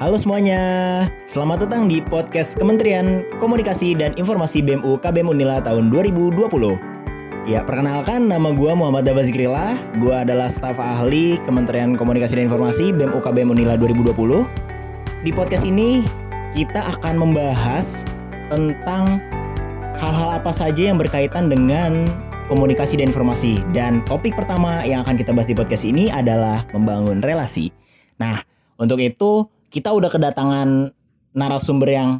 Halo semuanya, selamat datang di podcast Kementerian Komunikasi dan Informasi BMU KBM Unila tahun 2020. Ya, perkenalkan nama gue Muhammad Dava Zikrillah. Gue adalah staf ahli Kementerian Komunikasi dan Informasi BMU KBM Unila 2020. Di podcast ini kita akan membahas tentang hal-hal apa saja yang berkaitan dengan komunikasi dan informasi. Dan topik pertama yang akan kita bahas di podcast ini adalah membangun relasi. Nah, untuk itu kita udah kedatangan narasumber yang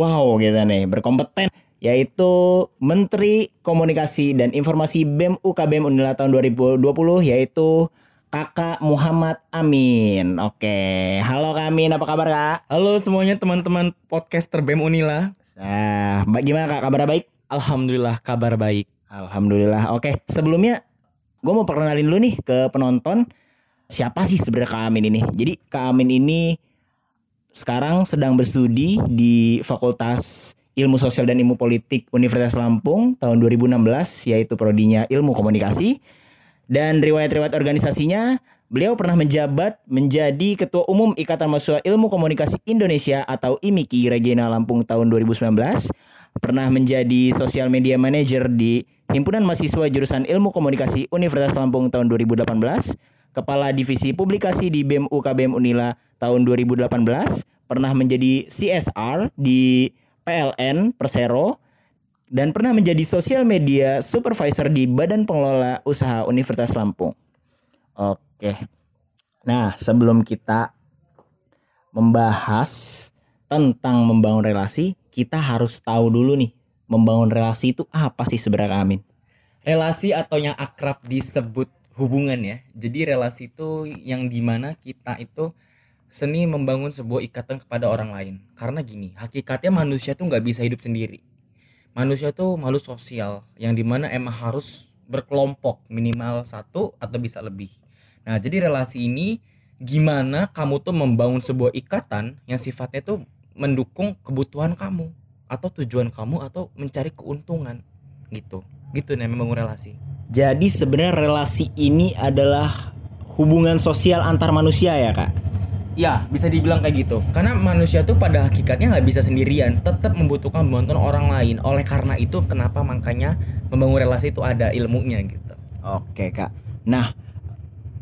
wow gitu nih, berkompeten, yaitu Menteri Komunikasi dan Informasi BEM UKBM Unila tahun 2020, yaitu Kakak Muhammad Amin. Oke, halo Kak Amin, apa kabar Kak? Halo semuanya teman-teman podcaster BEM Unila. Nah, gimana Kak, kabar baik? Alhamdulillah, kabar baik. Alhamdulillah. Oke, sebelumnya gue mau perkenalin dulu nih ke penonton. Siapa sih sebenarnya Kak Amin ini? Jadi Kak Amin ini sekarang sedang berstudi di Fakultas Ilmu Sosial dan Ilmu Politik Universitas Lampung tahun 2016, yaitu prodinya Ilmu Komunikasi. Dan riwayat-riwayat organisasinya, beliau pernah menjabat menjadi Ketua Umum Ikatan Mahasiswa Ilmu Komunikasi Indonesia atau IMIKI Regional Lampung tahun 2019. Pernah menjadi Social Media Manager di Himpunan mahasiswa Jurusan Ilmu Komunikasi Universitas Lampung tahun 2018. Kepala Divisi Publikasi di BEM UKBM Unila tahun 2018, pernah menjadi CSR di PLN Persero, dan pernah menjadi Social Media Supervisor di Badan Pengelola Usaha Universitas Lampung. Oke. Nah, sebelum kita membahas tentang membangun relasi, kita harus tahu dulu nih, membangun relasi itu apa sih sebenarnya, Amin? Relasi atau yang akrab disebut hubungan ya. Jadi relasi itu yang dimana kita itu seni membangun sebuah ikatan kepada orang lain. Karena gini, hakikatnya manusia tuh gak bisa hidup sendiri. Manusia tuh makhluk sosial yang dimana emang harus berkelompok, minimal satu atau bisa lebih. Nah, jadi relasi ini gimana kamu tuh membangun sebuah ikatan yang sifatnya tuh mendukung kebutuhan kamu atau tujuan kamu atau mencari keuntungan gitu. Gitu nih membangun relasi. Jadi sebenarnya relasi ini adalah hubungan sosial antar manusia ya Kak? Ya, bisa dibilang kayak gitu. Karena manusia tuh pada hakikatnya gak bisa sendirian, tetap membutuhkan bantuan orang lain. Oleh karena itu kenapa makanya membangun relasi itu ada ilmunya gitu. Oke Kak, nah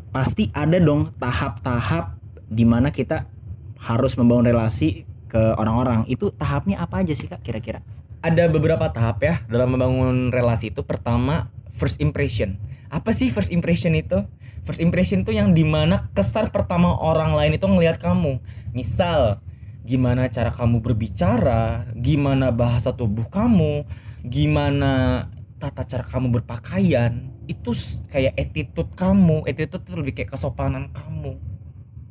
pasti ada dong tahap-tahap dimana kita harus membangun relasi ke orang-orang. Itu tahapnya apa aja sih Kak kira-kira? Ada beberapa tahap ya dalam membangun relasi itu. Pertama, first impression. Apa sih first impression itu? First impression itu yang dimana kesan pertama orang lain itu ngelihat kamu. Misal, gimana cara kamu berbicara, gimana bahasa tubuh kamu, gimana tata cara kamu berpakaian. Itu kayak attitude kamu. Attitude itu lebih kayak kesopanan kamu,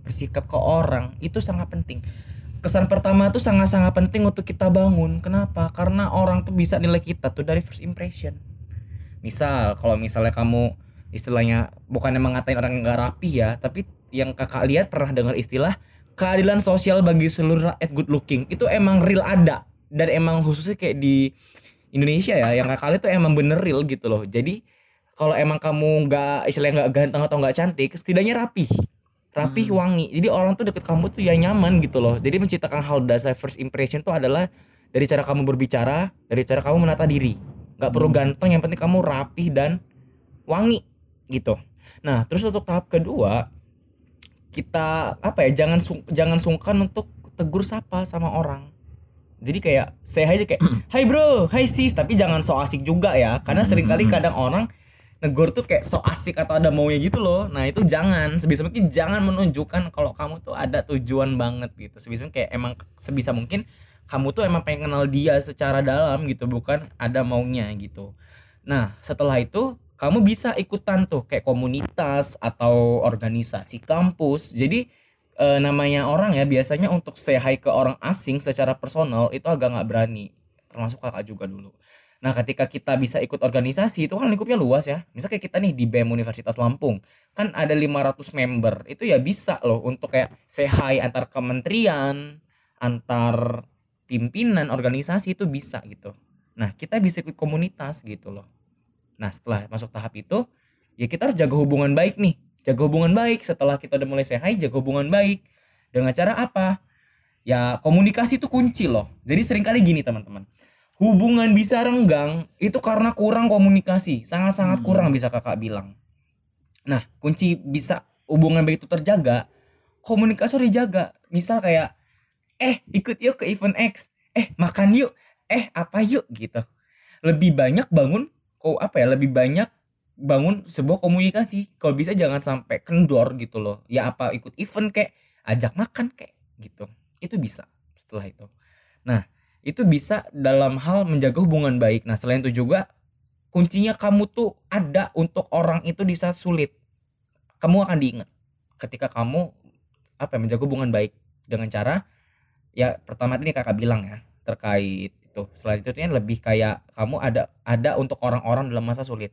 bersikap ke orang. Itu sangat penting. Kesan pertama itu sangat-sangat penting untuk kita bangun. Kenapa? Karena orang tuh bisa nilai kita tuh dari first impression. Misal, kalau misalnya kamu istilahnya bukannya mengatain orang nggak rapi ya, tapi yang kakak lihat pernah dengar istilah keadilan sosial bagi seluruh rakyat good looking. Itu emang real ada, dan emang khususnya kayak di Indonesia ya, yang kakak lihat tuh emang bener real gitu loh. Jadi kalau emang kamu nggak istilahnya nggak ganteng atau nggak cantik, setidaknya rapih wangi. Jadi orang tuh deket kamu tuh ya nyaman gitu loh. Jadi menciptakan hal dasar first impression tuh adalah dari cara kamu berbicara, dari cara kamu menata diri. Gak perlu ganteng, yang penting kamu rapih dan wangi gitu. Nah, terus untuk tahap kedua, kita apa ya, jangan sungkan untuk tegur sapa sama orang. Jadi kayak saya aja kayak, "Hai bro, hai sis," tapi jangan so asik juga ya. Karena seringkali kadang orang negur tuh kayak so asik atau ada maunya gitu loh. Nah, itu jangan, sebisa mungkin jangan menunjukkan kalau kamu tuh ada tujuan banget gitu. Sebisa mungkin kayak emang sebisa mungkin kamu tuh emang pengen kenal dia secara dalam gitu, bukan ada maunya gitu. Nah, setelah itu kamu bisa ikutan tuh kayak komunitas atau organisasi kampus. Jadi namanya orang ya biasanya untuk say hi ke orang asing secara personal itu agak gak berani. Termasuk kakak juga dulu. Nah, ketika kita bisa ikut organisasi itu kan lingkupnya luas ya. Misalnya kayak kita nih di BEM Universitas Lampung kan ada 500 member. Itu ya bisa loh untuk kayak say hi antar kementerian, antar pimpinan organisasi itu bisa gitu. Nah, kita bisa ikut komunitas gitu loh. Nah, setelah masuk tahap itu ya kita harus jaga hubungan baik nih. Jaga hubungan baik setelah kita udah mulai say hi, jaga hubungan baik. Dengan cara apa? Ya, komunikasi itu kunci loh. Jadi seringkali gini teman-teman, hubungan bisa renggang itu karena kurang komunikasi. Sangat-sangat kurang bisa kakak bilang. Nah, kunci bisa hubungan begitu terjaga, komunikasi harus dijaga. Misal kayak, ikut yuk ke event X, makan yuk, apa yuk gitu. Lebih banyak bangun Lebih banyak bangun sebuah komunikasi. Kalau bisa jangan sampai kendor gitu loh. Ya apa, ikut event kek, ajak makan kek gitu. Itu bisa setelah itu. Nah, itu bisa dalam hal menjaga hubungan baik. Nah, selain itu juga kuncinya kamu tuh ada untuk orang itu di saat sulit. Kamu akan diingat ketika kamu menjaga hubungan baik dengan cara pertama ini kakak bilang ya terkait itu. Selanjutnya lebih kayak kamu ada untuk orang-orang dalam masa sulit.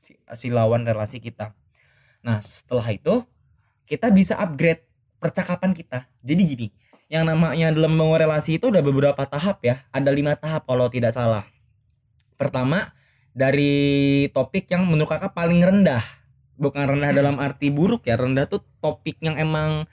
Si lawan relasi kita. Nah, setelah itu kita bisa upgrade percakapan kita. Jadi gini, yang namanya dalam membangun relasi itu ada beberapa tahap ya. Ada 5 tahap kalau tidak salah. Pertama, dari topik yang menurut kakak paling rendah. Bukan rendah dalam arti buruk ya. Rendah tuh topik yang emang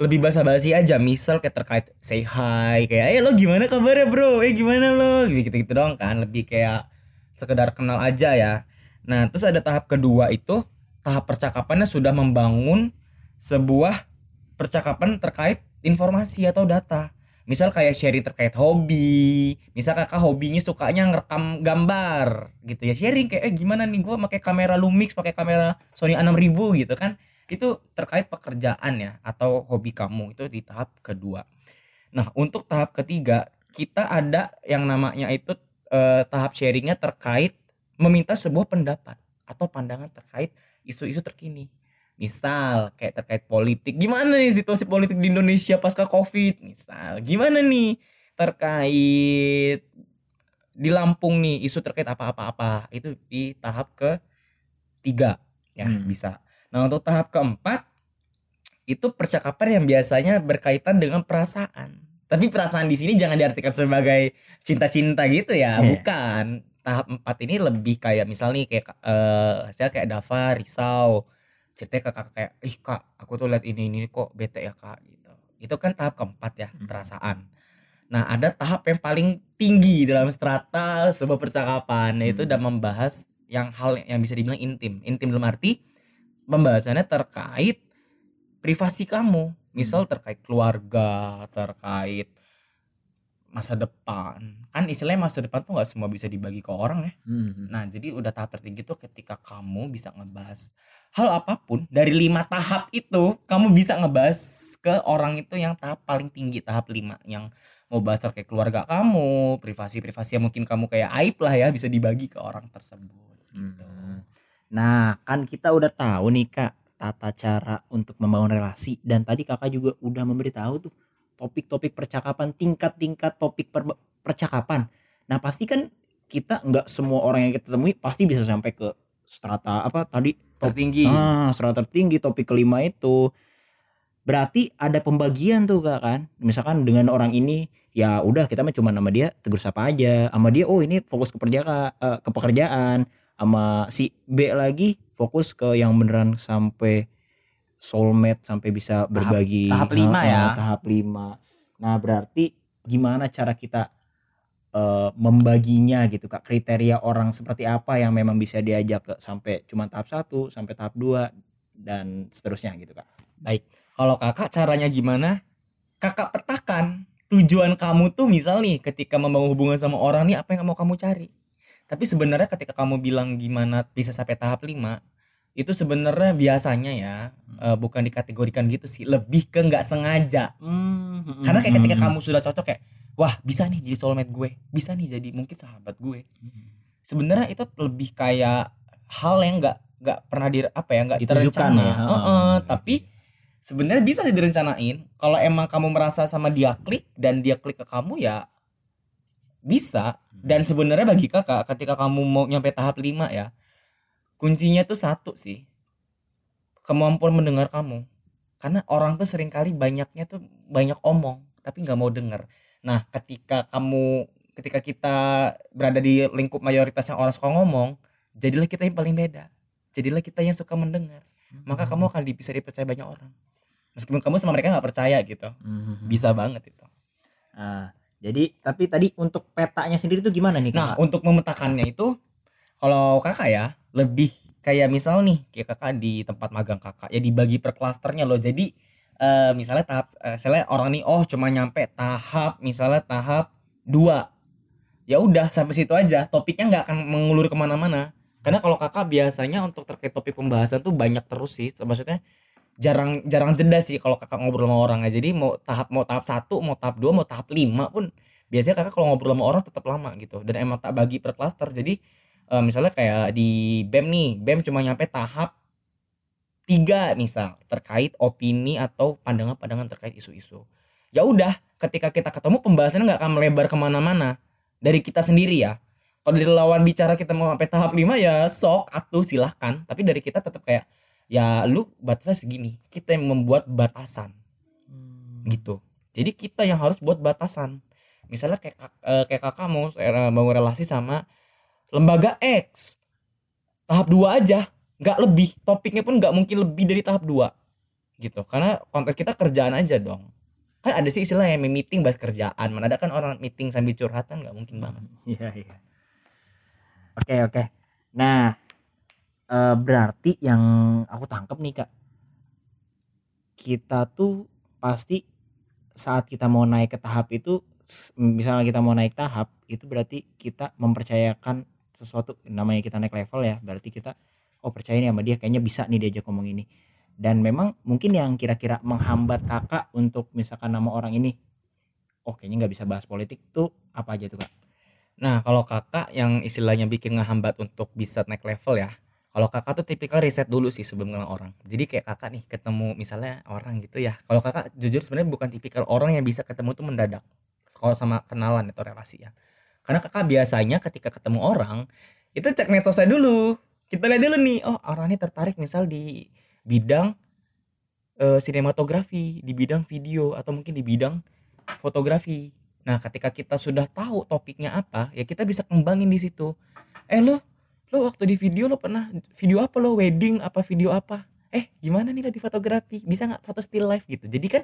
lebih basa-basi aja. Misal kayak terkait say hi, kayak lo gimana kabarnya bro, gimana lo, gitu-gitu doang kan. Lebih kayak sekedar kenal aja ya. Nah, terus ada tahap kedua itu, tahap percakapannya sudah membangun sebuah percakapan terkait informasi atau data. Misal kayak sharing terkait hobi. Misal kakak hobinya sukanya ngerekam gambar gitu ya. Sharing kayak gimana nih gue pakai kamera Lumix, pakai kamera Sony A6000 gitu kan. Itu terkait pekerjaan ya atau hobi kamu, itu di tahap kedua. Nah, untuk tahap ketiga kita ada yang namanya itu tahap sharingnya terkait meminta sebuah pendapat atau pandangan terkait isu-isu terkini. Misal kayak terkait politik, gimana nih situasi politik di Indonesia pasca COVID, misal gimana nih terkait di Lampung nih isu terkait apa-apa-apa. Itu di tahap ketiga ya bisa. Nah, untuk tahap keempat itu percakapan yang biasanya berkaitan dengan perasaan. Tapi perasaan di sini jangan diartikan sebagai cinta-cinta gitu ya, bukan. Tahap 4 ini lebih kayak misalnya saya kayak Dava risau, ceritanya kakak kayak kak aku tuh lihat ini kok bete ya kak gitu. Itu kan tahap keempat ya, perasaan. Nah, ada tahap yang paling tinggi dalam strata sebuah percakapan, yaitu udah membahas hal yang bisa dibilang intim dalam arti pembahasannya terkait privasi kamu, misal terkait keluarga, terkait masa depan. Kan istilahnya masa depan tuh gak semua bisa dibagi ke orang ya. Nah, jadi udah tahap tertinggi tuh ketika kamu bisa ngebahas hal apapun dari 5 tahap itu, kamu bisa ngebahas ke orang itu yang tahap paling tinggi, tahap 5, yang mau bahas kayak keluarga kamu, privasi-privasi yang mungkin kamu kayak aib lah ya, bisa dibagi ke orang tersebut gitu. Nah, kan kita udah tahu nih kak tata cara untuk membangun relasi, dan tadi kakak juga udah memberitahu tuh topik-topik percakapan, tingkat-tingkat topik percakapan. Nah, pasti kan kita nggak semua orang yang kita temui pasti bisa sampai ke strata tertinggi. Nah, strata tertinggi topik kelima itu. Berarti ada pembagian tuh kak kan. Misalkan dengan orang ini ya udah kita cuma sama dia tegur sapa aja. Sama dia ini fokus ke pekerjaan. Sama si B lagi fokus ke yang beneran sampai soulmate, sampai bisa berbagi tahap 5 ya. Tahap 5. Nah, berarti gimana cara kita membaginya gitu kak? Kriteria orang seperti apa yang memang bisa diajak ke sampai cuma tahap 1 sampai tahap 2 dan seterusnya gitu kak? Baik, kalau kakak caranya gimana? Kakak petakan tujuan kamu tuh, misal nih ketika membangun hubungan sama orang nih apa yang mau kamu cari. Tapi sebenarnya ketika kamu bilang gimana bisa sampai tahap 5, itu sebenarnya biasanya ya bukan dikategorikan gitu sih, lebih ke nggak sengaja. Karena kayak ketika kamu sudah cocok kayak wah bisa nih jadi soulmate gue, bisa nih jadi mungkin sahabat gue. Sebenarnya itu lebih kayak hal yang nggak pernah nggak terencana ya. Tapi sebenarnya bisa direncanain. Kalau emang kamu merasa sama dia klik dan dia klik ke kamu ya bisa. Dan sebenarnya bagi kakak ketika kamu mau nyampe tahap 5 ya, kuncinya tuh 1 sih, kemampuan mendengar kamu. Karena orang tuh seringkali banyak omong tapi gak mau dengar. Nah, ketika kita berada di lingkup mayoritas yang orang suka ngomong, jadilah kita yang paling beda, jadilah kita yang suka mendengar. Maka kamu akan bisa dipercaya banyak orang. meskipun kamu sama mereka nggak percaya gitu. Bisa banget itu. Jadi tapi tadi untuk petanya sendiri tuh gimana nih kakak? Nah untuk memetakannya itu kalau kakak ya lebih kayak misal nih kayak kakak di tempat magang kakak ya dibagi per klasternya loh. Jadi misalnya tahap misalnya orang nih cuma nyampe tahap misalnya tahap 2 ya udah sampai situ aja, topiknya nggak akan mengulur kemana-mana. Karena kalau kakak biasanya untuk terkait topik pembahasan tuh banyak terus sih, maksudnya jarang jeda sih kalau kakak ngobrol sama orang ya. Jadi mau tahap 1, mau tahap 2, mau tahap 5 pun biasanya kakak kalau ngobrol sama orang tetap lama gitu. Dan emang tak bagi per klaster. Jadi misalnya kayak di BEM nih, BEM cuma nyampe tahap 3 misal terkait opini atau pandangan-pandangan terkait isu-isu. Ya udah, ketika kita ketemu pembahasannya enggak akan melebar kemana-mana dari kita sendiri ya. Kalau dari lawan bicara kita mau sampai tahap 5 ya sok atuh silahkan, tapi dari kita tetap kayak ya lu batasnya segini, kita yang membuat batasan gitu. Jadi kita yang harus buat batasan. Misalnya kayak kakak mau bangun relasi sama lembaga X tahap 2 aja, gak lebih, topiknya pun gak mungkin lebih dari tahap 2 gitu. Karena konteks kita kerjaan aja dong. Kan ada sih istilah yang meeting bahas kerjaan, mana ada kan orang meeting sambil curhatan, gak mungkin banget. Iya. Oke. Nah berarti yang aku tangkap nih kak, kita tuh pasti saat kita mau naik ke tahap itu, misalnya kita mau naik tahap itu berarti kita mempercayakan sesuatu, namanya kita naik level ya, berarti kita percaya nih sama dia, kayaknya bisa nih diajak ngomong ini. Dan memang mungkin yang kira-kira menghambat kakak untuk misalkan nama orang ini kayaknya nggak bisa bahas politik tuh apa aja tuh kak? Nah kalau kakak yang istilahnya bikin ngehambat untuk bisa naik level ya, kalau kakak tuh tipikal riset dulu sih sebelum kenal orang. Jadi kayak kakak nih ketemu misalnya orang gitu ya. Kalau kakak jujur sebenarnya bukan tipikal orang yang bisa ketemu tuh mendadak. Kalau sama kenalan atau relasi ya. Karena kakak biasanya ketika ketemu orang itu cek medsosnya dulu. Kita lihat dulu nih, orang ini tertarik misal di bidang sinematografi, di bidang video atau mungkin di bidang fotografi. Nah, ketika kita sudah tahu topiknya apa, ya kita bisa kembangin di situ. Lo waktu di video lo pernah video apa lo, wedding apa video apa, gimana nih lo di fotografi, bisa nggak foto still life gitu. Jadi kan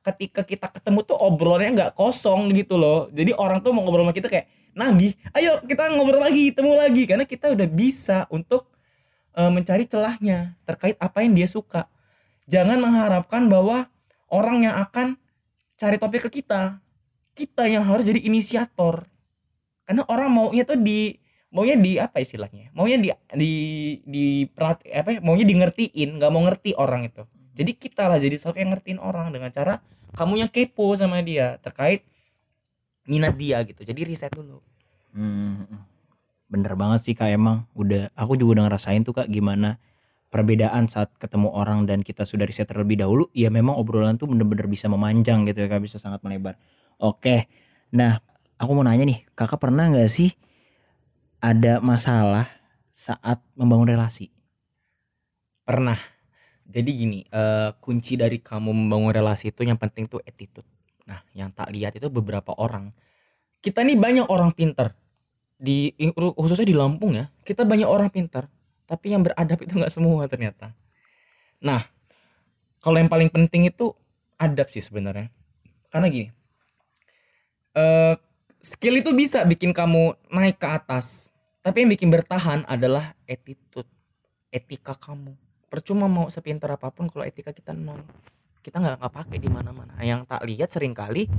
ketika kita ketemu tuh obrolannya nggak kosong gitu loh. Jadi orang tuh mau ngobrol sama kita kayak nagih, ayo kita ngobrol lagi, temu lagi, karena kita udah bisa untuk mencari celahnya terkait apa yang dia suka. Jangan mengharapkan bahwa orang yang akan cari topik ke kita yang harus jadi inisiator, karena orang maunya dingertiin, nggak mau ngerti orang itu. Jadi kita lah jadi sosok yang ngertiin orang dengan cara kamu yang kepo sama dia terkait minat dia gitu. Jadi riset dulu. Bener banget sih kak, emang udah aku juga udah ngerasain tuh kak gimana perbedaan saat ketemu orang dan kita sudah riset terlebih dahulu. Ya memang obrolan tuh bener-bener bisa memanjang gitu ya kak, bisa sangat melebar. Oke, nah aku mau nanya nih, kakak pernah nggak sih ada masalah saat membangun relasi? Pernah. Jadi gini, kunci dari kamu membangun relasi itu yang penting tuh attitude. Nah, yang tak lihat itu beberapa orang. Kita nih banyak orang pintar. Khususnya di Lampung ya, kita banyak orang pintar. Tapi yang beradab itu gak semua ternyata. Nah, kalau yang paling penting itu adab sih sebenarnya. Karena gini, skill itu bisa bikin kamu naik ke atas, tapi yang bikin bertahan adalah attitude, etika kamu. Percuma mau sepintar apapun kalau etika kita nol, kita nggak pakai di mana-mana. Yang tak lihat seringkali,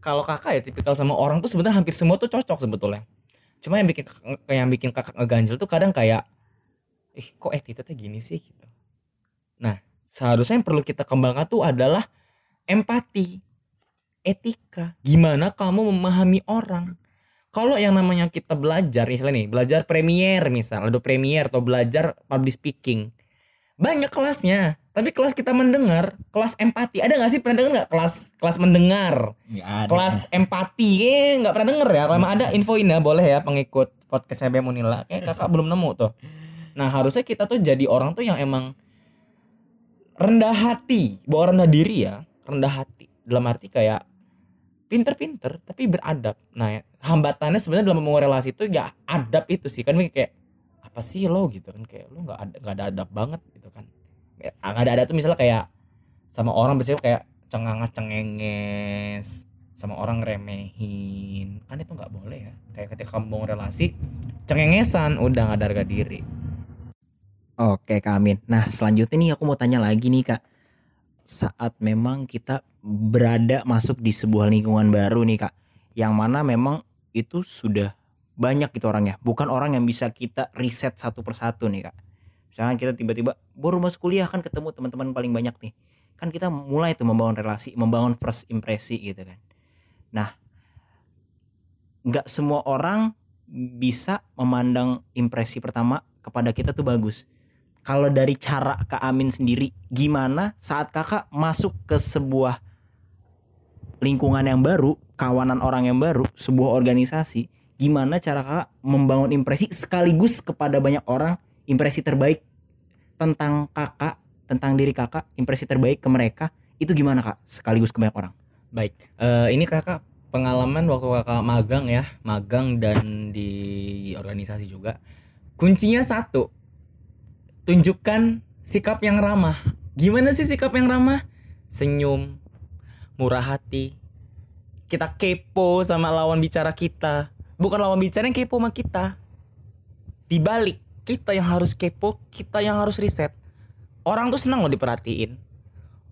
kalau kakak ya tipikal sama orang tuh sebenarnya hampir semua tuh cocok sebetulnya. Cuma yang bikin kakak ngeganjel tuh kadang kayak, kok attitude-nya gini sih gitu. Nah seharusnya yang perlu kita kembangkan tuh adalah empati. Etika, gimana kamu memahami orang. Kalau yang namanya kita belajar, misalnya nih belajar Premiere atau belajar public speaking, banyak kelasnya. Tapi kelas kita mendengar, kelas empati, ada nggak sih, pernah dengar nggak kelas mendengar, kelas empati? Nggak pernah dengar ya. Kalau ada infoin ya, boleh ya pengikut podcast BEM Unila. Kakak belum nemu tuh. Nah harusnya kita tuh jadi orang tuh yang emang rendah hati, bukan rendah diri ya, rendah hati dalam arti kayak pinter-pinter tapi beradab. Nah hambatannya sebenarnya dalam membangun relasi itu ya adab itu sih kan, kayak apa sih lo gitu kan, kayak lo nggak ada adab banget gitu kan. Nggak ada adab tuh misalnya kayak sama orang biasanya kayak cengenges, sama orang remehin, kan itu nggak boleh ya. Kayak ketika kamu bangun relasi, cengengesan udah nggak ada harga diri. Oke Kak Amin. Nah selanjutnya nih aku mau tanya lagi nih Kak, saat memang kita berada masuk di sebuah lingkungan baru nih Kak, yang mana memang itu sudah banyak gitu orangnya, bukan orang yang bisa kita riset satu persatu nih Kak. Misalnya kita tiba-tiba baru masuk kuliah kan ketemu teman-teman paling banyak nih, kan kita mulai tuh membangun relasi, membangun first impresi gitu kan. Nah gak semua orang bisa memandang impresi pertama kepada kita tuh bagus. Kalau dari cara Kak Amin sendiri, gimana saat kakak masuk ke sebuah lingkungan yang baru, kawanan orang yang baru, sebuah organisasi, gimana cara kakak membangun impresi sekaligus kepada banyak orang, impresi terbaik tentang kakak, tentang diri kakak, impresi terbaik ke mereka, itu gimana Kak sekaligus ke banyak orang? Baik, ini kakak pengalaman waktu kakak magang ya, magang dan di organisasi juga. Kuncinya satu, tunjukkan sikap yang ramah. Gimana sih sikap yang ramah? Senyum, murah hati. Kita kepo sama lawan bicara kita. Bukan lawan bicara yang kepo sama kita. Dibalik, kita yang harus kepo, kita yang harus riset. Orang tuh senang loh diperhatiin.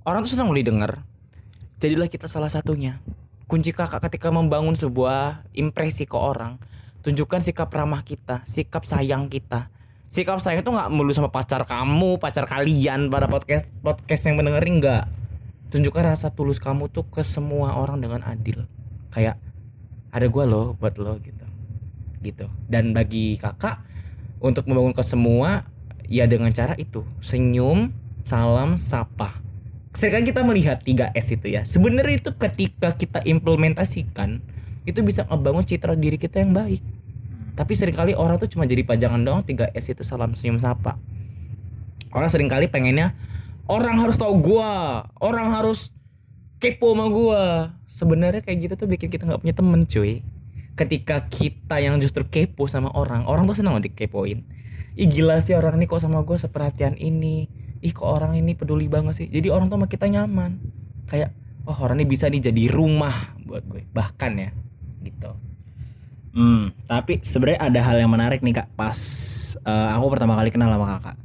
Orang tuh senang loh didengar. Jadilah kita salah satunya. Kunci kakak ketika membangun sebuah impresi ke orang, tunjukkan sikap ramah kita, sikap sayang kita. Sikap sayang itu gak melulu sama pacar kamu, pacar kalian pada podcast yang mendengarin, gak. Tunjukkan rasa tulus kamu tuh ke semua orang dengan adil. Kayak ada gue loh buat lo gitu. Dan bagi kakak untuk membangun ke semua ya dengan cara itu, senyum, salam, sapa. Sekarang kita melihat 3S itu ya. Sebenarnya itu ketika kita implementasikan itu bisa ngebangun citra diri kita yang baik. Tapi seringkali orang tuh cuma jadi pajangan doang 3S itu, salam, senyum, sapa. Orang seringkali pengennya orang harus tahu gua, orang harus kepo sama gua. Sebenarnya kayak gitu tuh bikin kita enggak punya temen, cuy. Ketika kita yang justru kepo sama orang, orang tuh senang dikepoin. Ih gila sih orang ini kok sama gua seperhatian ini. Ih kok orang ini peduli banget sih. Jadi orang tuh sama kita nyaman. Kayak oh orang ini bisa nih jadi rumah buat gue. Bahkan ya gitu. Tapi sebenarnya ada hal yang menarik nih Kak. Pas aku pertama kali kenal sama kakak,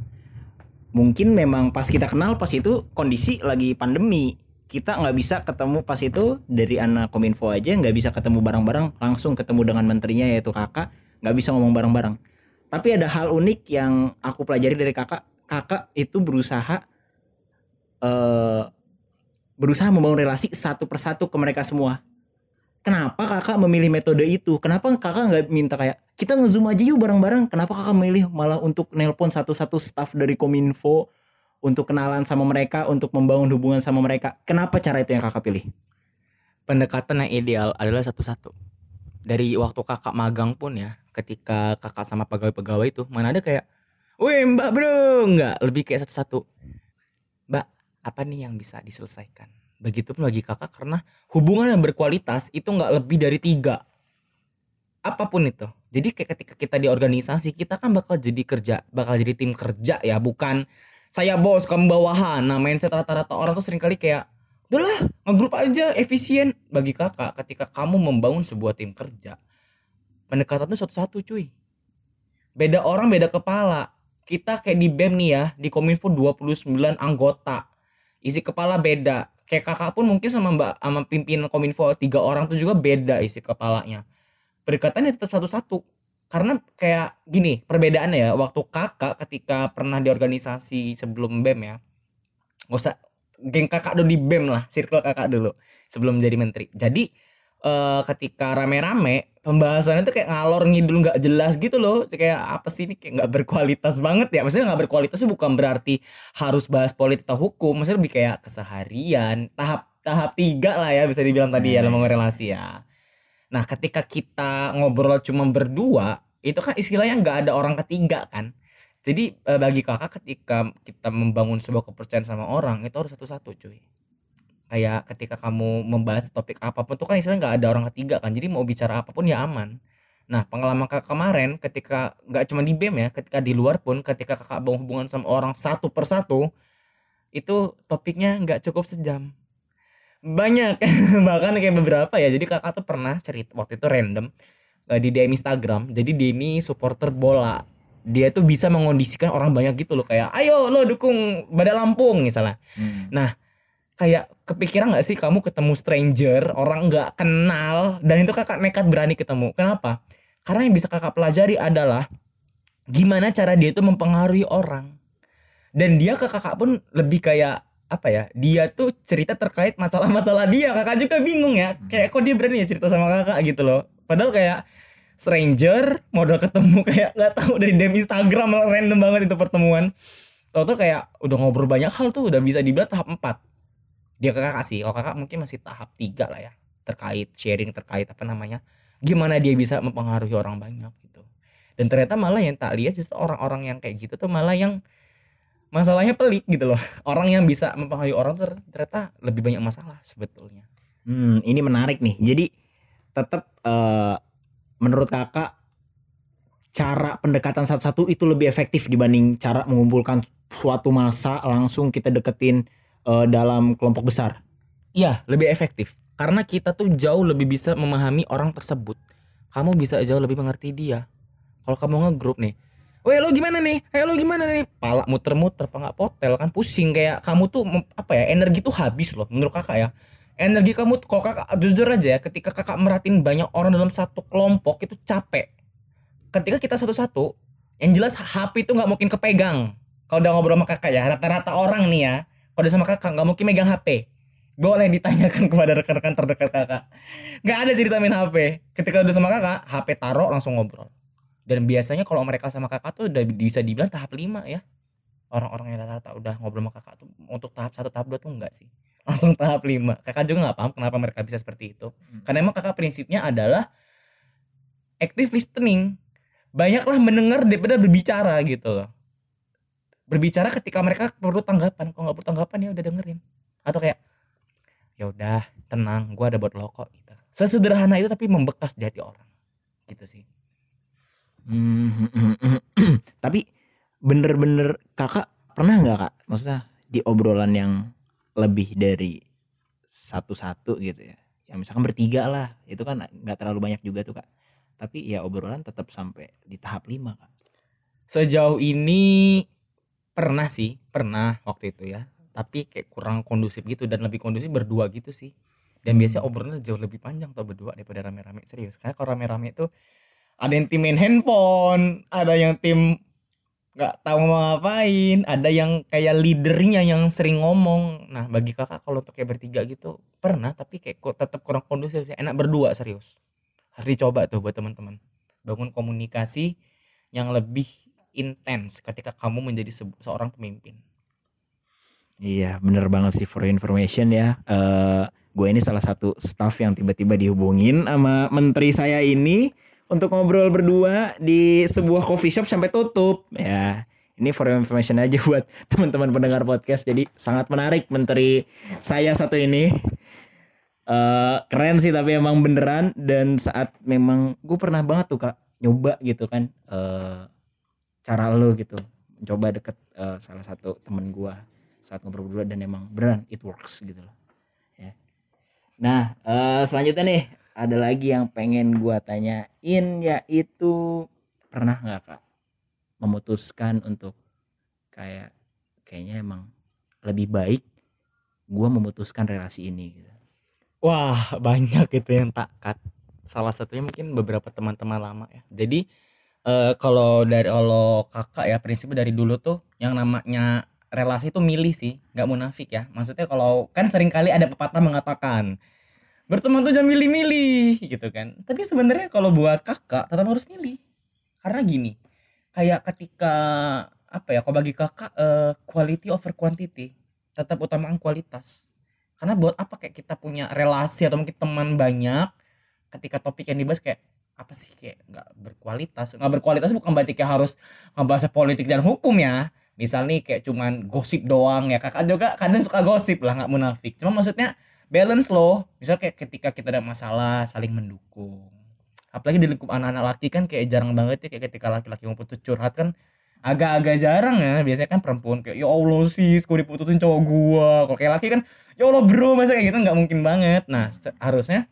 mungkin memang pas kita kenal pas itu kondisi lagi pandemi, kita nggak bisa ketemu pas itu. Dari anak kominfo aja nggak bisa ketemu bareng-bareng, langsung ketemu dengan menterinya yaitu kakak, nggak bisa ngomong bareng-bareng. Tapi ada hal unik yang aku pelajari dari kakak itu berusaha membangun relasi satu persatu ke mereka semua. Kenapa kakak memilih metode itu? Kenapa kakak gak minta kayak kita nge-zoom aja yuk bareng-bareng? Kenapa kakak memilih malah untuk nelpon satu-satu staff dari Kominfo untuk kenalan sama mereka, untuk membangun hubungan sama mereka? Kenapa cara itu yang kakak pilih? Pendekatan yang ideal adalah satu-satu. Dari waktu kakak magang pun ya, ketika kakak sama pegawai-pegawai itu, mana ada kayak weh mbak bro, enggak, lebih kayak satu-satu. Mbak, apa nih yang bisa diselesaikan? Begitupun bagi kakak, karena hubungan yang berkualitas itu gak lebih dari 3. Apapun itu. Jadi kayak ketika kita di organisasi, kita kan bakal jadi tim kerja ya. Bukan saya bos, kamu bawahan. Nah mindset rata-rata orang tuh seringkali kayak udahlah ngegrup aja, efisien. Bagi kakak ketika kamu membangun sebuah tim kerja, pendekatan tuh satu-satu cuy. Beda orang beda kepala. Kita kayak di BEM nih ya, di Kominfo 29 anggota, isi kepala beda. Kayak kakak pun mungkin sama pimpinan Kominfo 3 orang tuh juga beda isi kepalanya. Pendekatannya tetap satu-satu. Karena kayak gini perbedaannya ya, waktu kakak ketika pernah di organisasi sebelum BEM ya, gak usah geng kakak dulu di BEM lah, circle kakak dulu sebelum jadi menteri. Jadi ketika rame-rame pembahasannya tuh kayak ngalor ngidul gak jelas gitu loh. Kayak apa sih ini, kayak gak berkualitas banget ya. Maksudnya gak berkualitas itu bukan berarti harus bahas politik atau hukum. Maksudnya lebih kayak keseharian. Tahap 3 lah ya bisa dibilang tadi ya, ngomong relasi ya. Nah ketika kita ngobrol cuma berdua, itu kan istilahnya gak ada orang ketiga kan. Jadi bagi kakak ketika kita membangun sebuah kepercayaan sama orang, itu harus satu-satu cuy. Kayak ketika kamu membahas topik apapun tuh kan istilahnya gak ada orang ketiga kan. Jadi mau bicara apapun ya aman. Nah pengalaman kakak kemarin ketika gak cuma di BEM ya, ketika di luar pun, ketika kakak bangun hubungan sama orang satu persatu, itu topiknya nggak cukup sejam, banyak bahkan kayak beberapa ya. Jadi kakak tuh pernah cerita waktu itu random di DM Instagram, jadi Denny supporter bola, dia tuh bisa mengondisikan orang banyak gitu loh, kayak ayo lo dukung Badal Lampung misalnya. Nah kayak kepikiran gak sih kamu ketemu stranger, orang gak kenal, dan itu kakak nekat berani ketemu. Kenapa? Karena yang bisa kakak pelajari adalah gimana cara dia itu mempengaruhi orang. Dan dia ke kakak pun lebih kayak apa ya, dia tuh cerita terkait masalah-masalah dia. Kakak juga bingung ya, kayak kok dia berani ya cerita sama kakak gitu loh. Padahal kayak stranger modal ketemu, kayak nggak tahu dari DM Instagram, random banget itu pertemuan. Tau-tau kayak udah ngobrol banyak hal tuh, udah bisa dibilang tahap 4. Dia ke kakak sih, kalau kakak mungkin masih tahap 3 lah ya, terkait sharing, terkait apa namanya, gimana dia bisa mempengaruhi orang banyak gitu. Dan ternyata malah yang tak lihat justru orang-orang yang kayak gitu tuh malah yang masalahnya pelik gitu loh. Orang yang bisa mempengaruhi orang tuh ternyata lebih banyak masalah sebetulnya. Ini menarik nih. Jadi tetap menurut kakak cara pendekatan satu-satu itu lebih efektif dibanding cara mengumpulkan suatu massa langsung kita deketin dalam kelompok besar. Iya, lebih efektif karena kita tuh jauh lebih bisa memahami orang tersebut. Kamu bisa jauh lebih mengerti dia. Kalau kamu ngegroup nih, weh lo gimana nih? Hey lo gimana nih? Pala muter-muter, apa nggak potel kan pusing, kayak kamu tuh apa ya, energi tuh habis loh menurut kakak ya. Energi kamu, kalau kakak jujur aja ya, ketika kakak merhatiin banyak orang dalam satu kelompok itu capek. Ketika kita satu-satu, yang jelas HP itu gak mungkin kepegang. Kalau udah ngobrol sama kakak ya, rata-rata orang nih ya, kalau udah sama kakak gak mungkin megang HP. Boleh ditanyakan kepada rekan-rekan terdekat kakak. Gak ada cerita main HP. Ketika udah sama kakak, HP taruh langsung ngobrol. Dan biasanya kalau mereka sama kakak tuh udah bisa dibilang tahap 5 ya. Orang-orang yang rata-rata udah ngobrol sama kakak tuh untuk tahap 1, tahap 2 tuh enggak sih, langsung tahap 5. Kakak juga gak paham kenapa mereka bisa seperti itu. Karena emang kakak prinsipnya adalah active listening. Banyaklah mendengar daripada berbicara gitu loh. Berbicara ketika mereka perlu tanggapan. Kalau gak perlu tanggapan ya udah dengerin. Atau kayak ya udah tenang, gue ada buat lo kok gitu. Sesederhana itu tapi membekas di hati orang. Gitu sih. Tapi bener-bener kakak pernah gak kak, maksudnya di obrolan yang lebih dari satu-satu gitu ya, ya misalkan bertiga lah, itu kan gak terlalu banyak juga tuh kak, tapi ya obrolan tetap sampai di tahap 5 kak? Sejauh ini pernah sih, pernah waktu itu ya, tapi kayak kurang kondusif gitu, dan lebih kondusif berdua gitu sih. Dan biasanya obrolannya jauh lebih panjang tuh berdua daripada rame-rame, serius. Karena kalau rame-rame itu ada yang tim main handphone, ada yang tim gak tahu mau ngapain, ada yang kayak leadernya yang sering ngomong. Nah bagi kakak kalau untuk kayak bertiga gitu pernah, tapi kayak tetap kurang kondusif. Enak berdua, serius. Harus dicoba tuh buat teman-teman, bangun komunikasi yang lebih intens ketika kamu menjadi seorang pemimpin. Iya bener banget sih, for information ya, gue ini salah satu staff yang tiba-tiba dihubungin sama menteri saya ini untuk ngobrol berdua di sebuah coffee shop sampai tutup. Ya, ini for information aja buat teman-teman pendengar podcast. Jadi sangat menarik menteri saya satu ini. Keren sih tapi emang beneran. Dan saat memang gue pernah banget tuh kak nyoba gitu kan, cara lo gitu, coba deket salah satu temen gue saat ngobrol berdua, dan emang beneran it works gitu loh. Ya. Nah selanjutnya nih, ada lagi yang pengen gue tanyain, yaitu pernah gak kak memutuskan untuk kayak kayaknya emang lebih baik gue memutuskan relasi ini gitu? Wah banyak itu yang tak cut. Salah satunya mungkin beberapa teman-teman lama ya. Jadi kalau dari olo kakak ya, prinsipnya dari dulu tuh yang namanya relasi tuh milih sih, gak munafik ya. Maksudnya kalau kan seringkali ada pepatah mengatakan berteman tuh jangan milih-milih gitu kan. Tapi sebenarnya kalau buat kakak tetap harus milih. Karena gini, kayak ketika apa ya, kalau bagi kakak quality over quantity, tetap utamakan kualitas. Karena buat apa kayak kita punya relasi atau mungkin teman banyak ketika topik yang dibahas kayak apa sih, kayak gak berkualitas. Gak berkualitas bukan berarti kayak harus membahas politik dan hukum ya. Misal nih kayak cuman gosip doang ya. Kakak juga kadang suka gosip lah, gak munafik. Cuma maksudnya balance loh. Misal kayak ketika kita ada masalah saling mendukung. Apalagi di lingkup anak-anak laki kan kayak jarang banget ya, kayak ketika laki-laki ngumpul tuh curhat kan agak-agak jarang ya, biasanya kan perempuan kayak ya Allah sis kok diputusin cowok gua, kalau kayak laki kan ya Allah bro masa kayak gitu, nggak mungkin banget. Nah harusnya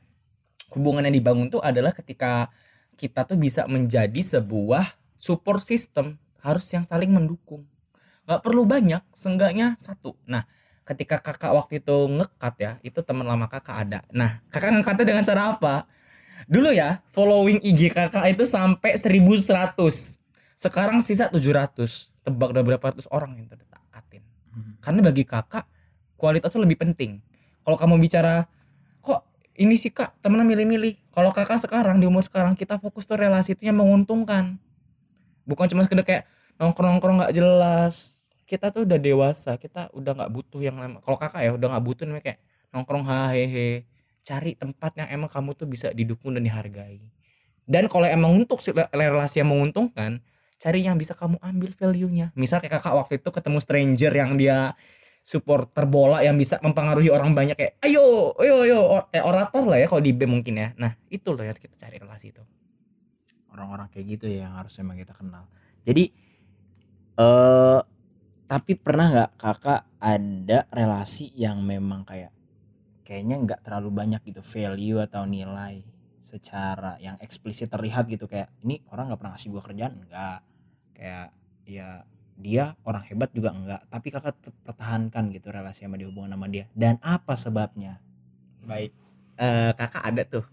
hubungan yang dibangun tuh adalah ketika kita tuh bisa menjadi sebuah support system, harus yang saling mendukung, nggak perlu banyak, seenggaknya satu. Nah ketika kakak waktu itu ngekat ya, itu teman lama kakak ada. Nah kakak ngekatnya dengan cara apa? Dulu ya following IG kakak itu sampai 1100, sekarang sisa 700. Tebak udah berapa ratus orang yang terdekatin. Karena bagi kakak kualitas itu lebih penting. Kalau kamu bicara kok ini sih kak temennya milih-milih, kalau kakak sekarang di umur sekarang kita fokus tuh relasi itu yang menguntungkan, bukan cuma sekedar kayak nongkrong-nongkrong gak jelas. Kita tuh udah dewasa, kita udah gak butuh yang lama. Kalau kakak ya udah gak butuh namanya kayak nongkrong hahehe. Cari tempat yang emang kamu tuh bisa didukung dan dihargai. Dan kalau emang untuk relasi yang menguntungkan, cari yang bisa kamu ambil value-nya. Misal kayak kakak waktu itu ketemu stranger yang dia supporter bola yang bisa mempengaruhi orang banyak kayak ayo orator lah ya kalau di BEM mungkin ya. Nah, itu loh ya kita cari relasi itu. Orang-orang kayak gitu ya yang harus emang kita kenal. Jadi tapi pernah enggak kakak ada relasi yang memang kayaknya enggak terlalu banyak gitu value atau nilai secara yang eksplisit terlihat gitu, kayak ini orang nggak pernah ngasih gue kerjaan, nggak kayak ya dia orang hebat juga nggak, tapi kakak pertahankan gitu relasi sama dia, hubungan sama dia, dan apa sebabnya? Baik, kakak ada tuh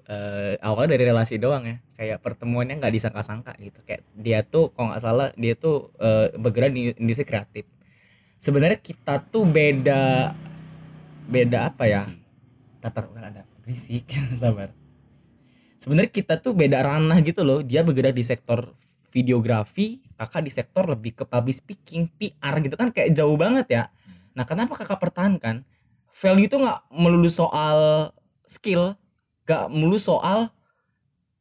awalnya dari relasi doang ya, kayak pertemuannya nggak disangka-sangka gitu, kayak dia tuh kalau nggak salah dia tuh bergerak di industri kreatif. Sebenarnya kita tuh beda apa ya? Tatar ada berisik sabar. Sebenarnya kita tuh beda ranah gitu loh. Dia bergerak di sektor videografi, kakak di sektor lebih ke public speaking, PR gitu kan, kayak jauh banget ya. Nah kenapa kakak pertahankan? Value itu gak melulu soal skill, gak melulu soal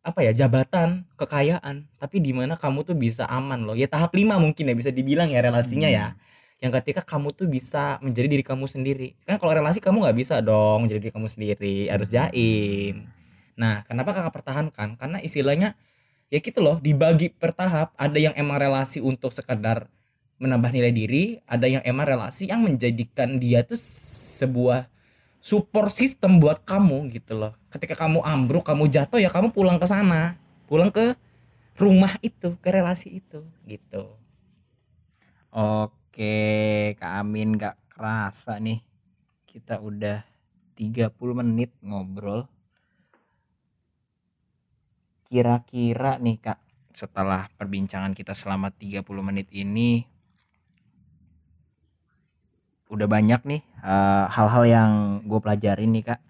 apa ya, jabatan, kekayaan, tapi dimana kamu tuh bisa aman loh. Ya tahap 5 mungkin ya bisa dibilang ya relasinya ya, yang ketika kamu tuh bisa menjadi diri kamu sendiri. Kan kalau relasi kamu gak bisa dong menjadi diri kamu sendiri, harus jaim. Nah kenapa kakak pertahankan? Karena istilahnya ya gitu loh, dibagi per tahap. Ada yang emang relasi untuk sekedar menambah nilai diri, ada yang emang relasi yang menjadikan dia tuh sebuah support system buat kamu gitu loh. Ketika kamu ambruk, kamu jatuh ya kamu pulang ke sana, pulang ke rumah itu, ke relasi itu gitu. Oke Kak Amin, gak kerasa nih kita udah 30 menit ngobrol. Kira-kira nih Kak, setelah perbincangan kita selama 30 menit ini, udah banyak nih hal-hal yang gue pelajarin nih Kak.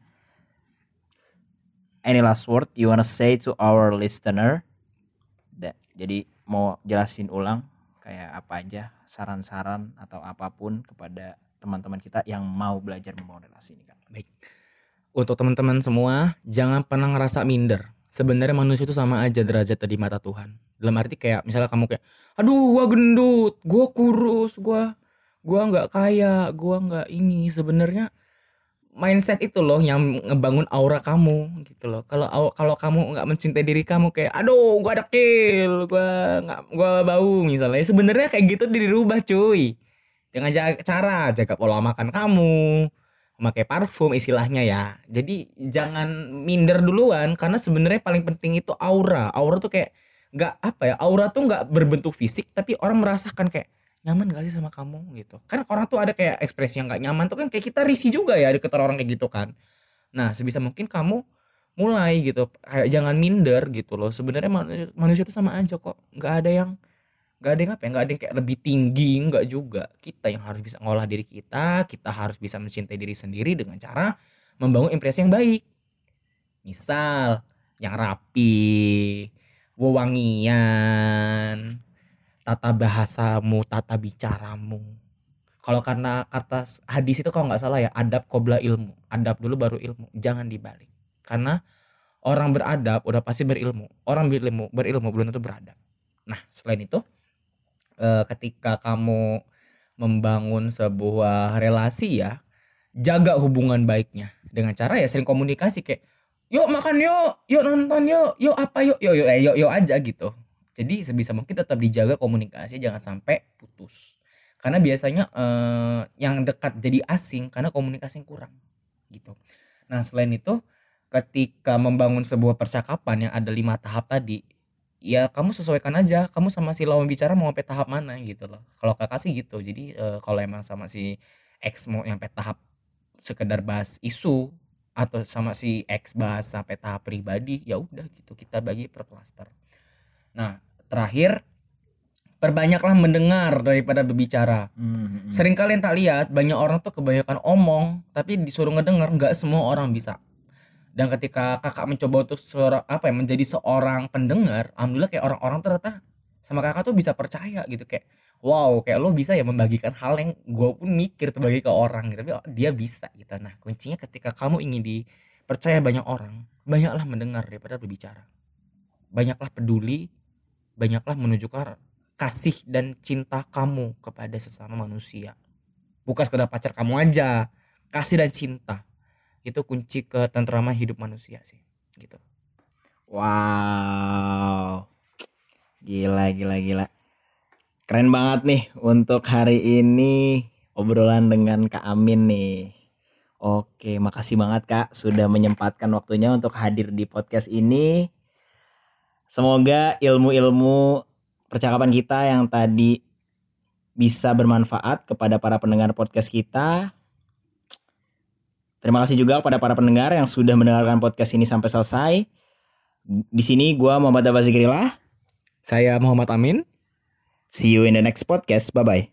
Any last word you wanna say to our listener? Jadi mau jelasin ulang kayak apa aja saran-saran atau apapun kepada teman-teman kita yang mau belajar membangun relasi nih Kak. Baik. Untuk teman-teman semua, jangan pernah ngerasa minder. Sebenarnya manusia itu sama aja derajatnya di mata Tuhan. Dalam arti kayak misalnya kamu kayak aduh gua gendut, gua kurus, gua enggak kaya, gua enggak ini. Sebenarnya mindset itu loh yang ngebangun aura kamu gitu loh. Kalau kamu enggak mencintai diri kamu kayak aduh gua dekil, gua bau misalnya. Sebenarnya kayak gitu dirubah cuy. Dengan cara jaga pola makan kamu, memakai parfum istilahnya ya. Jadi jangan minder duluan, karena sebenarnya paling penting itu aura. Aura tuh kayak enggak apa ya? Aura tuh enggak berbentuk fisik, tapi orang merasakan kayak nyaman enggak sih sama kamu gitu. Kan orang tuh ada kayak ekspresi yang enggak nyaman tuh kan kayak kita risih juga ya deket orang kayak gitu kan. Nah, sebisa mungkin kamu mulai gitu. Kayak jangan minder gitu loh. Sebenarnya manusia tuh sama aja kok. Enggak ada yang kayak lebih tinggi, enggak juga. Kita yang harus bisa ngolah diri kita harus bisa mencintai diri sendiri dengan cara membangun impresi yang baik. Misal, yang rapi, wewangian, tata bahasamu, tata bicaramu. Kalau karena kata hadis itu kalau enggak salah ya, adab qabla ilmu. Adab dulu baru ilmu, jangan dibalik. Karena orang beradab udah pasti berilmu. Orang berilmu belum tentu beradab. Nah, selain itu ketika kamu membangun sebuah relasi ya, jaga hubungan baiknya dengan cara ya sering komunikasi kayak yuk makan yuk, yuk nonton yuk, yuk apa yuk aja gitu. Jadi sebisa mungkin tetap dijaga komunikasi, jangan sampai putus. Karena biasanya yang dekat jadi asing karena komunikasi yang kurang gitu. Nah, selain itu ketika membangun sebuah percakapan yang ada 5 tahap tadi, ya kamu sesuaikan aja, kamu sama si lawan bicara mau sampai tahap mana gitu loh. Kalau kakak sih gitu. Jadi kalau emang sama si X mau sampai tahap sekedar bahas isu atau sama si X bahas sampai tahap pribadi, ya udah gitu, kita bagi per klaster. Nah, terakhir, perbanyaklah mendengar daripada berbicara. Sering kalian tak lihat, banyak orang tuh kebanyakan omong, tapi disuruh ngedengar, gak semua orang bisa. Dan ketika kakak mencoba untuk menjadi seorang pendengar, alhamdulillah kayak orang-orang ternyata sama kakak tuh bisa percaya gitu. Kayak wow, kayak lo bisa ya membagikan hal yang gue pun mikir tuh bagi ke orang gitu. Tapi dia bisa gitu. Nah, kuncinya ketika kamu ingin dipercaya banyak orang, banyaklah mendengar daripada berbicara. Banyaklah peduli, banyaklah menunjukkan kasih dan cinta kamu kepada sesama manusia. Bukan sekedar pacar kamu aja, kasih dan cinta itu kunci ketentraman hidup manusia sih gitu. Wow, gila, keren banget nih untuk hari ini obrolan dengan Kak Amin nih. Oke, makasih banget Kak sudah menyempatkan waktunya untuk hadir di podcast ini. Semoga ilmu-ilmu percakapan kita yang tadi bisa bermanfaat kepada para pendengar podcast kita. Terima kasih juga kepada para pendengar yang sudah mendengarkan podcast ini sampai selesai. Di sini gue Muhammad Dava Zikrillah. Saya Muhammad Amin. See you in the next podcast. Bye-bye.